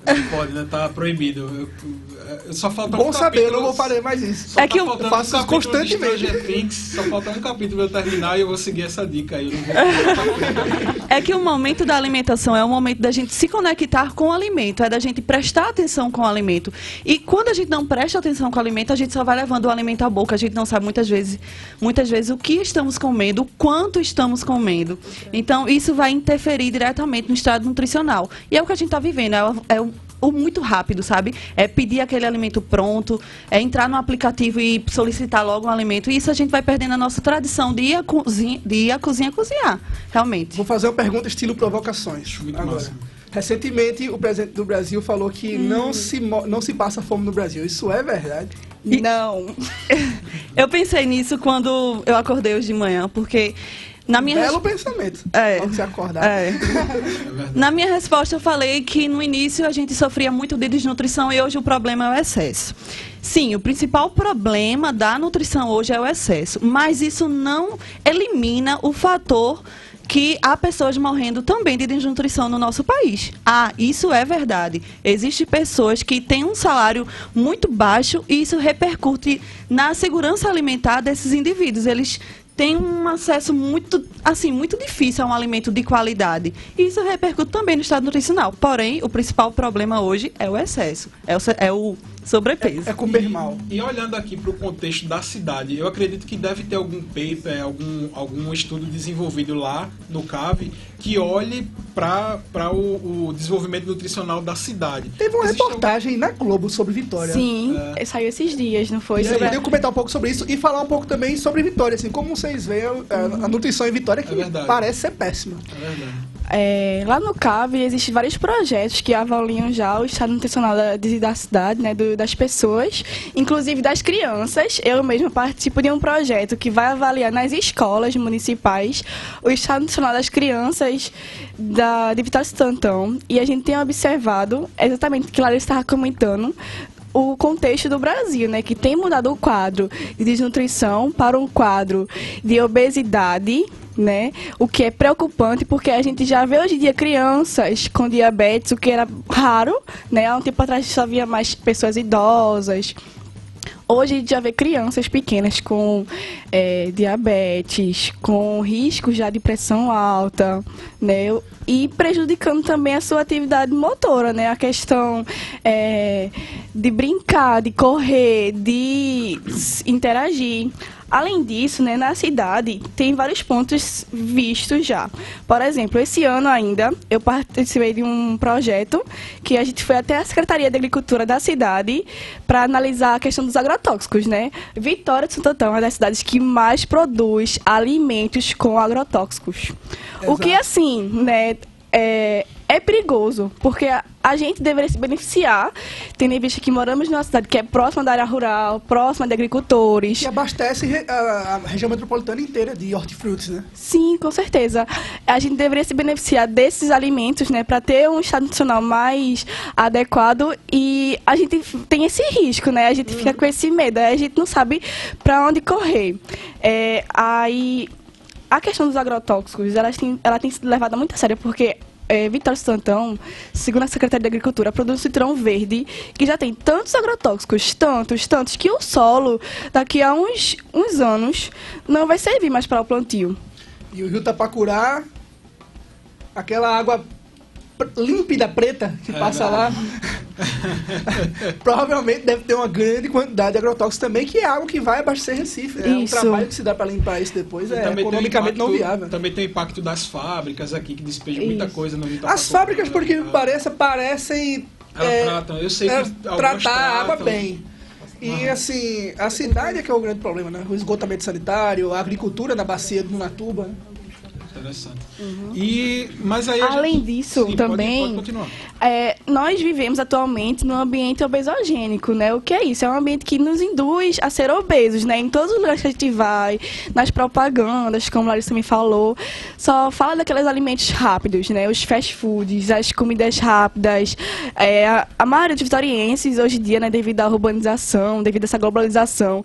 Não pode, né? Tá proibido. Eu, eu só falta Bom um saber, capítulo, eu não vou fazer mais isso. Só é tá que eu faço um constantemente. Things, só falta um capítulo pra eu terminar e eu vou seguir essa dica aí. Eu não vou... É que o momento da alimentação é o momento da gente se conectar com o alimento, é da gente prestar atenção com o alimento. E quando a gente não presta atenção com o alimento, a gente só vai levando o alimento à boca. A gente não sabe muitas vezes, muitas vezes o que estamos comendo, o quanto estamos comendo. Então, isso vai interferir diretamente no estado nutricional. E é o que a gente tá vivendo, é, é o ou muito rápido, sabe? É pedir aquele alimento pronto, é entrar no aplicativo e solicitar logo um alimento. E isso a gente vai perdendo a nossa tradição de ir à cozinha, de ir à cozinha cozinhar, realmente. Vou fazer uma pergunta estilo provocações. Muito agora. Massa. Recentemente, o presidente do Brasil falou que hum. não, se, não se passa fome no Brasil. Isso é verdade? E... não. Eu pensei nisso quando eu acordei hoje de manhã, porque... na minha belo res... pensamento, é, você acordar. É. Na minha resposta eu falei que no início a gente sofria muito de desnutrição e hoje o problema é o excesso. Sim, o principal problema da nutrição hoje é o excesso, mas isso não elimina o fator que há pessoas morrendo também de desnutrição no nosso país. Ah, isso é verdade. Existem pessoas que têm um salário muito baixo e isso repercute na segurança alimentar desses indivíduos. Eles tem um acesso muito, assim, muito difícil a um alimento de qualidade. E isso repercute também no estado nutricional. Porém, o principal problema hoje é o excesso, é o, é o sobrepeso. É, é comer mal. E, e olhando aqui para o contexto da cidade, eu acredito que deve ter algum paper, algum, algum estudo desenvolvido lá no C A V que olhe para o, o desenvolvimento nutricional da cidade. Teve uma Existe reportagem algum... na Globo sobre Vitória. Sim, é. saiu esses dias, não foi? E sobre... eu queria comentar um pouco sobre isso e falar um pouco também sobre Vitória, assim, como você veem a nutrição em Vitória, que é parece ser péssima. É é, lá no C A V existem vários projetos que avaliam já o estado nutricional da, da cidade, né, do, das pessoas, inclusive das crianças. Eu mesma participo de um projeto que vai avaliar nas escolas municipais o estado nutricional das crianças da, de Vitória de Santo Antão. E a gente tem observado, exatamente o que Larissa estava comentando, o contexto do Brasil, né, que tem mudado o quadro de desnutrição para um quadro de obesidade, né, o que é preocupante porque a gente já vê hoje em dia crianças com diabetes, o que era raro, né, há um tempo atrás só havia mais pessoas idosas hoje a gente já vê crianças pequenas com é, diabetes, com risco já de pressão alta, né? E prejudicando também a sua atividade motora, né? A questão é, de brincar, de correr, de interagir. Além disso, né, na cidade tem vários pontos vistos já. Por exemplo, esse ano ainda eu participei de um projeto que a gente foi até a Secretaria de Agricultura da cidade para analisar a questão dos agrotóxicos, né? Vitória de Santo Antão é uma das cidades que mais produz alimentos com agrotóxicos. Exato. O que, assim, né, é, é perigoso, porque a, a gente deveria se beneficiar, tendo em vista que moramos numa cidade que é próxima da área rural, próxima de agricultores. Que abastece a, a região metropolitana inteira de hortifrutis, né? Sim, com certeza. A gente deveria se beneficiar desses alimentos, né, para ter um estado nutricional mais adequado, e a gente tem esse risco, né? A gente fica com esse medo, a gente não sabe para onde correr. É, aí... A questão dos agrotóxicos, ela tem, ela tem sido levada muito a sério, porque é, Vitória de Santo Antão, segundo a Secretaria de Agricultura, produz um cinturão verde que já tem tantos agrotóxicos, tantos, tantos, que o solo, daqui a uns, uns anos, não vai servir mais para o plantio. E o rio Tapacurá, aquela água límpida, preta, que é, passa não. lá, provavelmente deve ter uma grande quantidade de agrotóxicos também, que é algo que vai abastecer Recife. Né? O trabalho que se dá para limpar isso depois é economicamente impacto, não viável. Também tem o impacto das fábricas aqui, que despejam isso. muita coisa no Vitória. As fábricas, por que me pareça, parecem é, tratam. Eu sei é, que tratar a água bem. E assim, a cidade é que é o grande problema, né? O esgotamento sanitário, a agricultura na bacia do Natuba, né? Interessante. Uhum. E, mas aí Além gente... disso, Sim, também, pode, pode é, nós vivemos atualmente num ambiente obesogênico, né? O que é isso? É um ambiente que nos induz a ser obesos, né? Em todos os lugares que a gente vai, nas propagandas, como a Larissa me falou, só fala daqueles alimentos rápidos, né? Os fast foods, as comidas rápidas. É, a, a maioria dos vitorienses, hoje em dia, né, devido à urbanização, devido a essa globalização,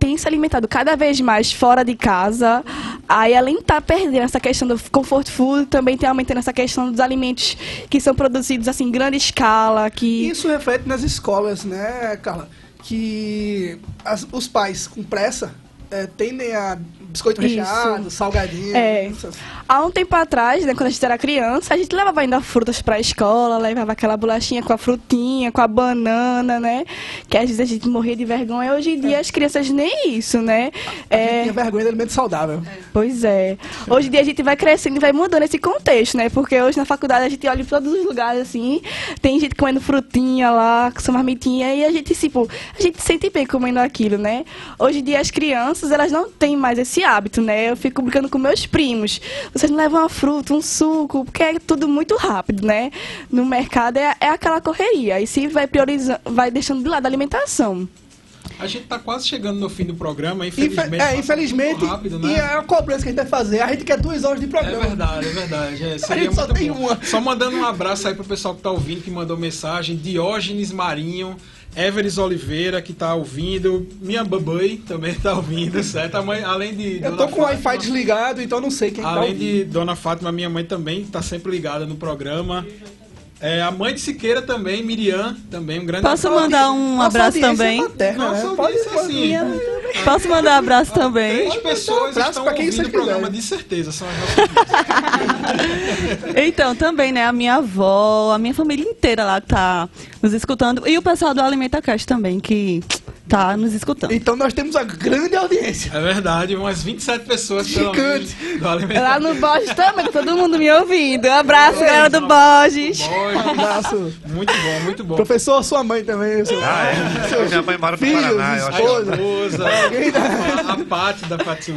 tem se alimentado cada vez mais fora de casa. Aí, além de estar perdendo essa questão do comfort food, também tem aumentando essa questão dos alimentos que são produzidos assim, em grande escala. Que... Isso reflete nas escolas, né, Carla? Que as, os pais com pressa é, tendem a biscoito recheado, salgadinho. É. Há um tempo atrás, né, quando a gente era criança, a gente levava ainda frutas para a escola, levava aquela bolachinha com a frutinha, com a banana, né? Que às vezes a gente morria de vergonha. Hoje em dia é. as crianças nem isso, né? A, a é... gente tinha vergonha de alimento saudável. É. Pois é. Hoje em dia a gente vai crescendo e vai mudando esse contexto, né? Porque hoje na faculdade a gente olha em todos os lugares assim, tem gente comendo frutinha lá, com sua marmitinha, e a gente, tipo, a gente se sente bem comendo aquilo, né? Hoje em dia as crianças, elas não têm mais esse hábito, né? Eu fico brincando com meus primos. Vocês não levam uma fruta, um suco, porque é tudo muito rápido, né? No mercado é, é aquela correria. E se vai priorizando, vai deixando de lado a alimentação. A gente tá quase chegando no fim do programa, infelizmente. Infe é, infelizmente. Rápido, né? E é a cobrança que a gente vai fazer. A gente quer duas horas de programa. É verdade, é verdade. É, seria a gente só muito tem bom. Uma. Só mandando um abraço aí pro pessoal que tá ouvindo, que mandou mensagem. Diógenes Marinho. Everis Oliveira, que tá ouvindo. Minha babãe também tá ouvindo, certo? A mãe, além de... Eu tô com o Wi-Fi desligado, então não sei quem tá ouvindo. Além de Dona Fátima, minha mãe também tá sempre ligada no programa. É, a mãe de Siqueira também, Miriam, também um grande abraço. Posso mandar um abraço também? Posso mandar um abraço também? Três pessoas estão ouvindo o programa, de certeza. São as então, também, né? A minha avó, a minha família inteira lá tá nos escutando. E o pessoal do AlimentaCast também, que... tá nos escutando. Então nós temos uma grande audiência. É verdade, umas vinte e sete pessoas. Gigante. Lá no Borges também, todo mundo me ouvindo. Um abraço, é, galera do Borges. Um abraço. Muito bom, muito bom. Professor, sua mãe também. Seu... Ah, é. Seu... Minha mãe mora no Paraná. Eu acho esposa. Que... A, a Pátio da PetLu.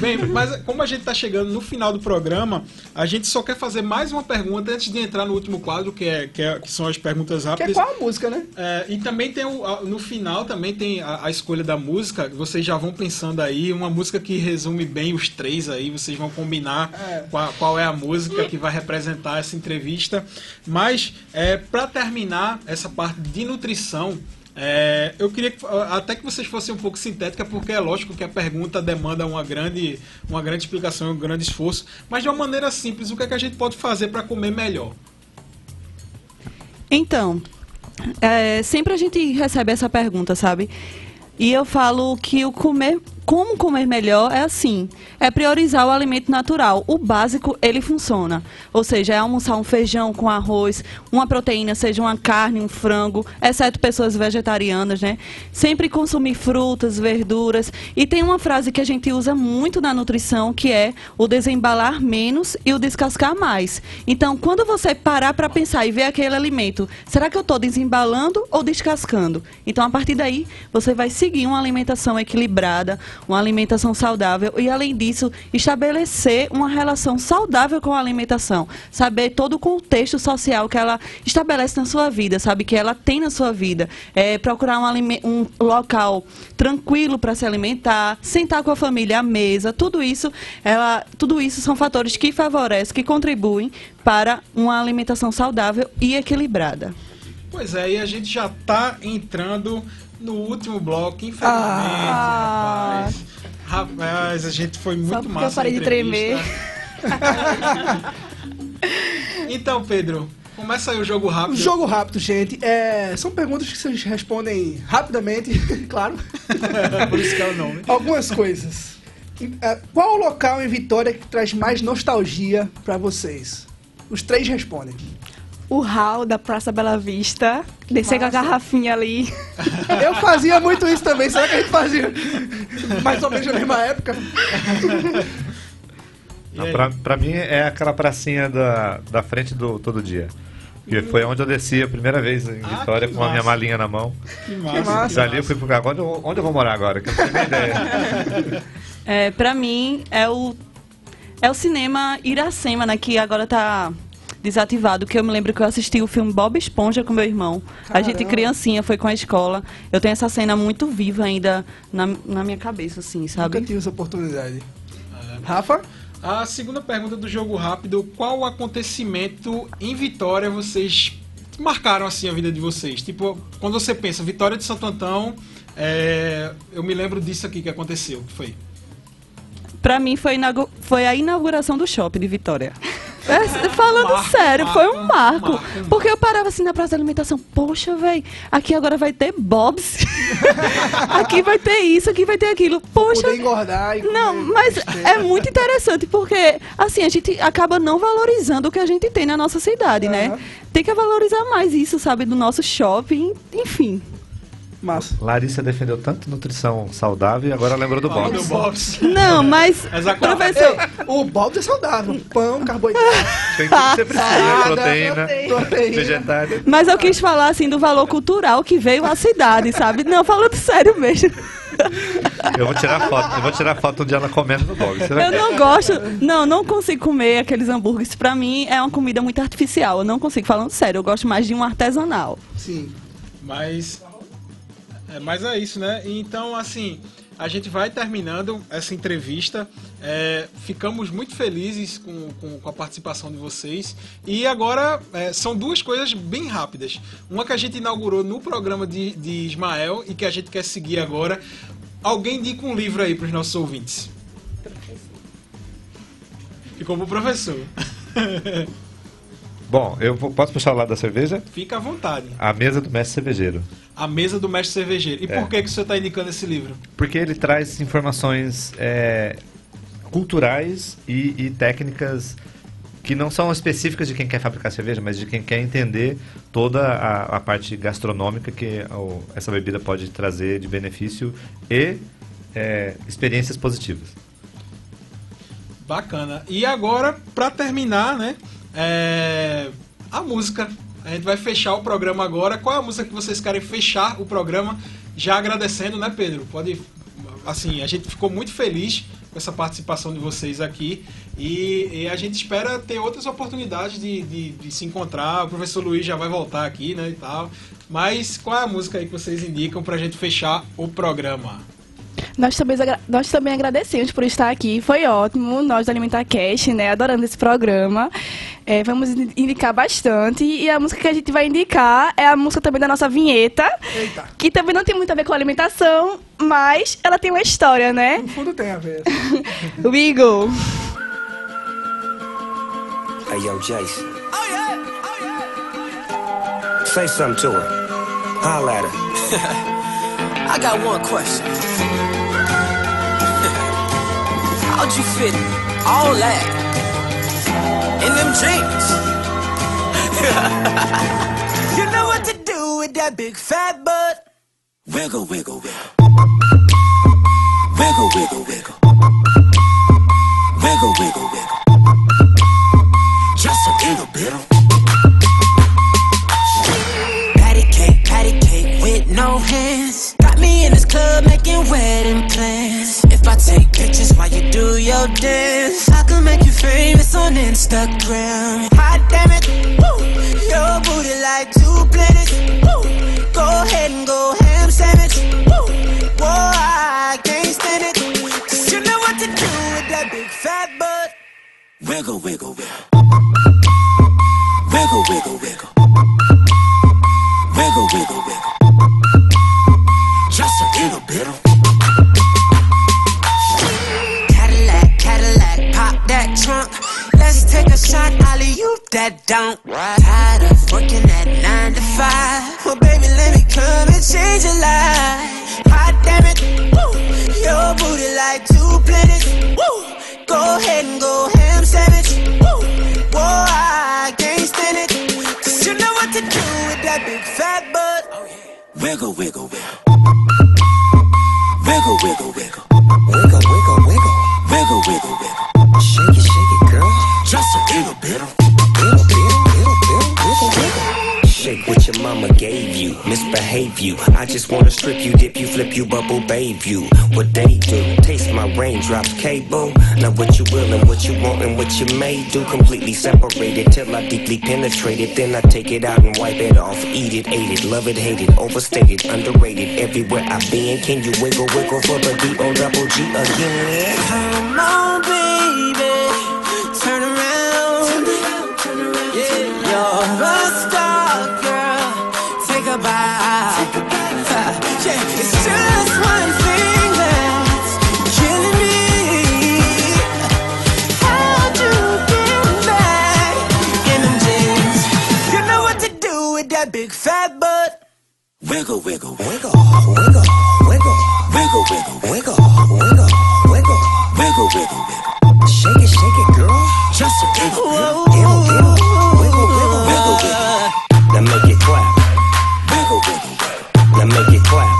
Bem, mas como a gente está chegando no final do programa, a gente só quer fazer mais uma pergunta antes de entrar no último quadro, que, é, que, é, que são as perguntas rápidas. Que é qual a música, né? É, e também tem o, no final também tem a, a escolha da música, vocês já vão pensando aí, uma música que resume bem os três aí, vocês vão combinar é. qual, qual é a música que vai representar essa entrevista. Mas, é, para terminar essa parte de nutrição, é, eu queria que, até que vocês fossem um pouco sintéticas, porque é lógico que a pergunta demanda uma grande, uma grande explicação, um grande esforço, mas de uma maneira simples, o que é que a gente pode fazer para comer melhor? Então... é, sempre a gente recebe essa pergunta, sabe? E eu falo que o comer, como comer melhor é assim, é priorizar o alimento natural. O básico, ele funciona. Ou seja, é almoçar um feijão com arroz, uma proteína, seja uma carne, um frango, exceto pessoas vegetarianas, né? Sempre consumir frutas, verduras. E tem uma frase que a gente usa muito na nutrição, que é o desembalar menos e o descascar mais. Então, quando você parar para pensar e ver aquele alimento, será que eu estou desembalando ou descascando? Então, a partir daí, você vai se seguir uma alimentação equilibrada, uma alimentação saudável e, além disso, estabelecer uma relação saudável com a alimentação. Saber todo o contexto social que ela estabelece na sua vida, sabe? Que ela tem na sua vida. É, procurar um, alime- um local tranquilo para se alimentar, sentar com a família à mesa, tudo isso, ela, tudo isso são fatores que favorecem, que contribuem para uma alimentação saudável e equilibrada. Pois é, e a gente já está entrando no último bloco, infelizmente, ah. rapaz. Rapaz, a gente foi muito Só massa. Eu parei de tremer. Então, Pedro, começa aí o jogo rápido. Jogo rápido, gente. É, são perguntas que vocês respondem rapidamente, claro. Por isso que é o nome. Algumas coisas. Qual o local em Vitória que traz mais nostalgia para vocês? Os três respondem. O hall da Praça Bela Vista, descer com a garrafinha ali. Eu fazia muito isso também, será que a gente fazia? Mais ou menos na mesma época. Não, pra, pra mim é aquela pracinha da, da frente do Todo Dia. E foi onde eu desci a primeira vez em Vitória, ah, com massa. a minha malinha na mão. Que massa. Que massa. Dali eu fui pro carro. Onde eu, onde eu vou morar agora? Que eu não tenho nem ideia. É, pra mim é o, é o cinema Iracema, né, que agora tá desativado, que eu me lembro que eu assisti o filme Bob Esponja com meu irmão. Caramba. A gente criancinha, foi com a escola. Eu tenho essa cena muito viva ainda na, na minha cabeça, assim, sabe? Nunca tive essa oportunidade. É. Rafa? A segunda pergunta do jogo rápido, qual acontecimento em Vitória vocês marcaram, assim, a vida de vocês? Tipo, quando você pensa, Vitória de Santo Antão, é, eu me lembro disso aqui que aconteceu, que foi? Pra mim foi, inaugura- foi a inauguração do shopping de Vitória. É, falando marco, sério, marco, foi um marco, marco. Porque eu parava assim na praça da alimentação. Poxa, velho, aqui agora vai ter Bob's. Aqui vai ter isso, aqui vai ter aquilo. Poxa, poder engordar e comer. Não, mas é muito interessante, porque assim, a gente acaba não valorizando o que a gente tem na nossa cidade, uhum. né? Tem que valorizar mais isso, sabe? Do nosso shopping, enfim. Massa. Larissa defendeu tanto nutrição saudável e agora lembrou do Bob's. Oh, Bob's. Não, mas, professor... Ei, o Bob's é saudável. Pão, carboidrato. Tem tudo que você precisa. Proteína, proteína. Vegetais. Mas eu quis falar, assim, do valor cultural que veio à cidade, sabe? Não, falando sério mesmo. Eu vou tirar foto. Eu vou tirar foto um dia ela comendo no Bob's. Eu não gosto... Não, não consigo comer aqueles hambúrgueres. Pra mim, é uma comida muito artificial. Eu não consigo. Falando sério, eu gosto mais de um artesanal. Sim, mas... É, mas é isso, né? Então, assim, a gente vai terminando essa entrevista. É, ficamos muito felizes com, com, com a participação de vocês. E agora, é, são duas coisas bem rápidas. Uma que a gente inaugurou no programa de, de Ismael e que a gente quer seguir agora. Alguém indica um livro aí para os nossos ouvintes. Ficou pro professor. Bom, eu posso puxar o lado da cerveja? Fica à vontade. A Mesa do Mestre Cervejeiro. A Mesa do Mestre Cervejeiro. E por é. que, que o senhor está indicando esse livro? Porque ele traz informações é, culturais e, e técnicas que não são específicas de quem quer fabricar cerveja, mas de quem quer entender toda a, a parte gastronômica que o, essa bebida pode trazer de benefício e é, experiências positivas. Bacana. E agora, para terminar, né? É, a música. A gente vai fechar o programa agora. Qual é a música que vocês querem fechar o programa? Já agradecendo, né, Pedro? Pode, assim, a gente ficou muito feliz com essa participação de vocês aqui. E, e a gente espera ter outras oportunidades de, de, de se encontrar. O professor Luiz já vai voltar aqui, né, e tal. Mas qual é a música aí que vocês indicam pra gente fechar o programa? Nós também, nós também agradecemos por estar aqui, foi ótimo, nós da AlimentaCast, né, adorando esse programa, é, vamos indicar bastante, e a música que a gente vai indicar é a música também da nossa vinheta, Eita. que também não tem muito a ver com a alimentação, mas ela tem uma história, né? No fundo tem a ver. We go! Hey, yo, Jason. Oh, yeah. Oh, yeah. Oh, yeah. Say something to her. Holla at her. I got one question. How'd you fit all that in them jeans? You know what to do with that big fat butt. Wiggle, wiggle, wiggle. Wiggle, wiggle, wiggle. Wiggle, wiggle, wiggle. Just a little bit. Patty cake, patty cake with no hands. Got me in this club making wedding plans. If I take pictures while you do your dance, I can make you famous on Instagram. Hot damn it, woo. Your booty like two planets, woo. Go ahead and go ham sandwich, woo. Whoa, I can't stand it. Cause you know what to do with that big fat butt. Wiggle, wiggle, wiggle. Wiggle, wiggle, wiggle. Wiggle, wiggle, wiggle. Just a little bit. Cadillac, Cadillac, pop that trunk. Let's take a shot, alley-oop that dunk. Tired of working at nine to five. Well, baby, let me come and change your life. Hot damn it, woo. Your booty like two planets, woo. Go ahead and go ham sandwich, woo. Whoa, I can't stand it. Cause you know what to do with that big fat butt. Oh, yeah. Wiggle, wiggle, wiggle. Wiggle, wiggle, wiggle. Wiggle, wiggle, wiggle. Wiggle, wiggle, wiggle. Shake it, shake it, girl. Just a little bit. Little bit, little bit, wiggle, wiggle. Shake what your mama gave you. Misbehave you. I just wanna strip you, dip you, flip you, bubble babe you. What they do? Taste my raindrops, cable. Now what you will and what you want and what you may do. Completely separated till I deeply penetrate it. Then I take it out and wipe it off. Eat it, ate it, love it, hate it, overstated, underrated. Everywhere I've been, can you wiggle, wiggle for the D O double G again? Come on, baby, turn around, turn around, yeah, you're a star, girl. Take a bite, take a bite, yeah, it's just one thing. Big fat butt. Wiggle, wiggle, wiggle, wiggle, wiggle, wiggle, wiggle, wiggle, wiggle, wiggle, wiggle, wiggle. Shake it, shake it, girl. Just a little bit. Wiggle, wiggle, wiggle, wiggle, wiggle, wiggle. Now make it clap. Wiggle, wiggle, wiggle. Now make it clap.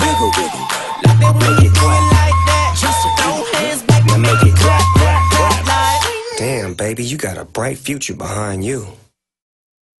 Wiggle, wiggle, wiggle. Make it clap like that. Just throw hands back. Now make it clap, clap, clap. Damn, baby, you got a bright future behind you.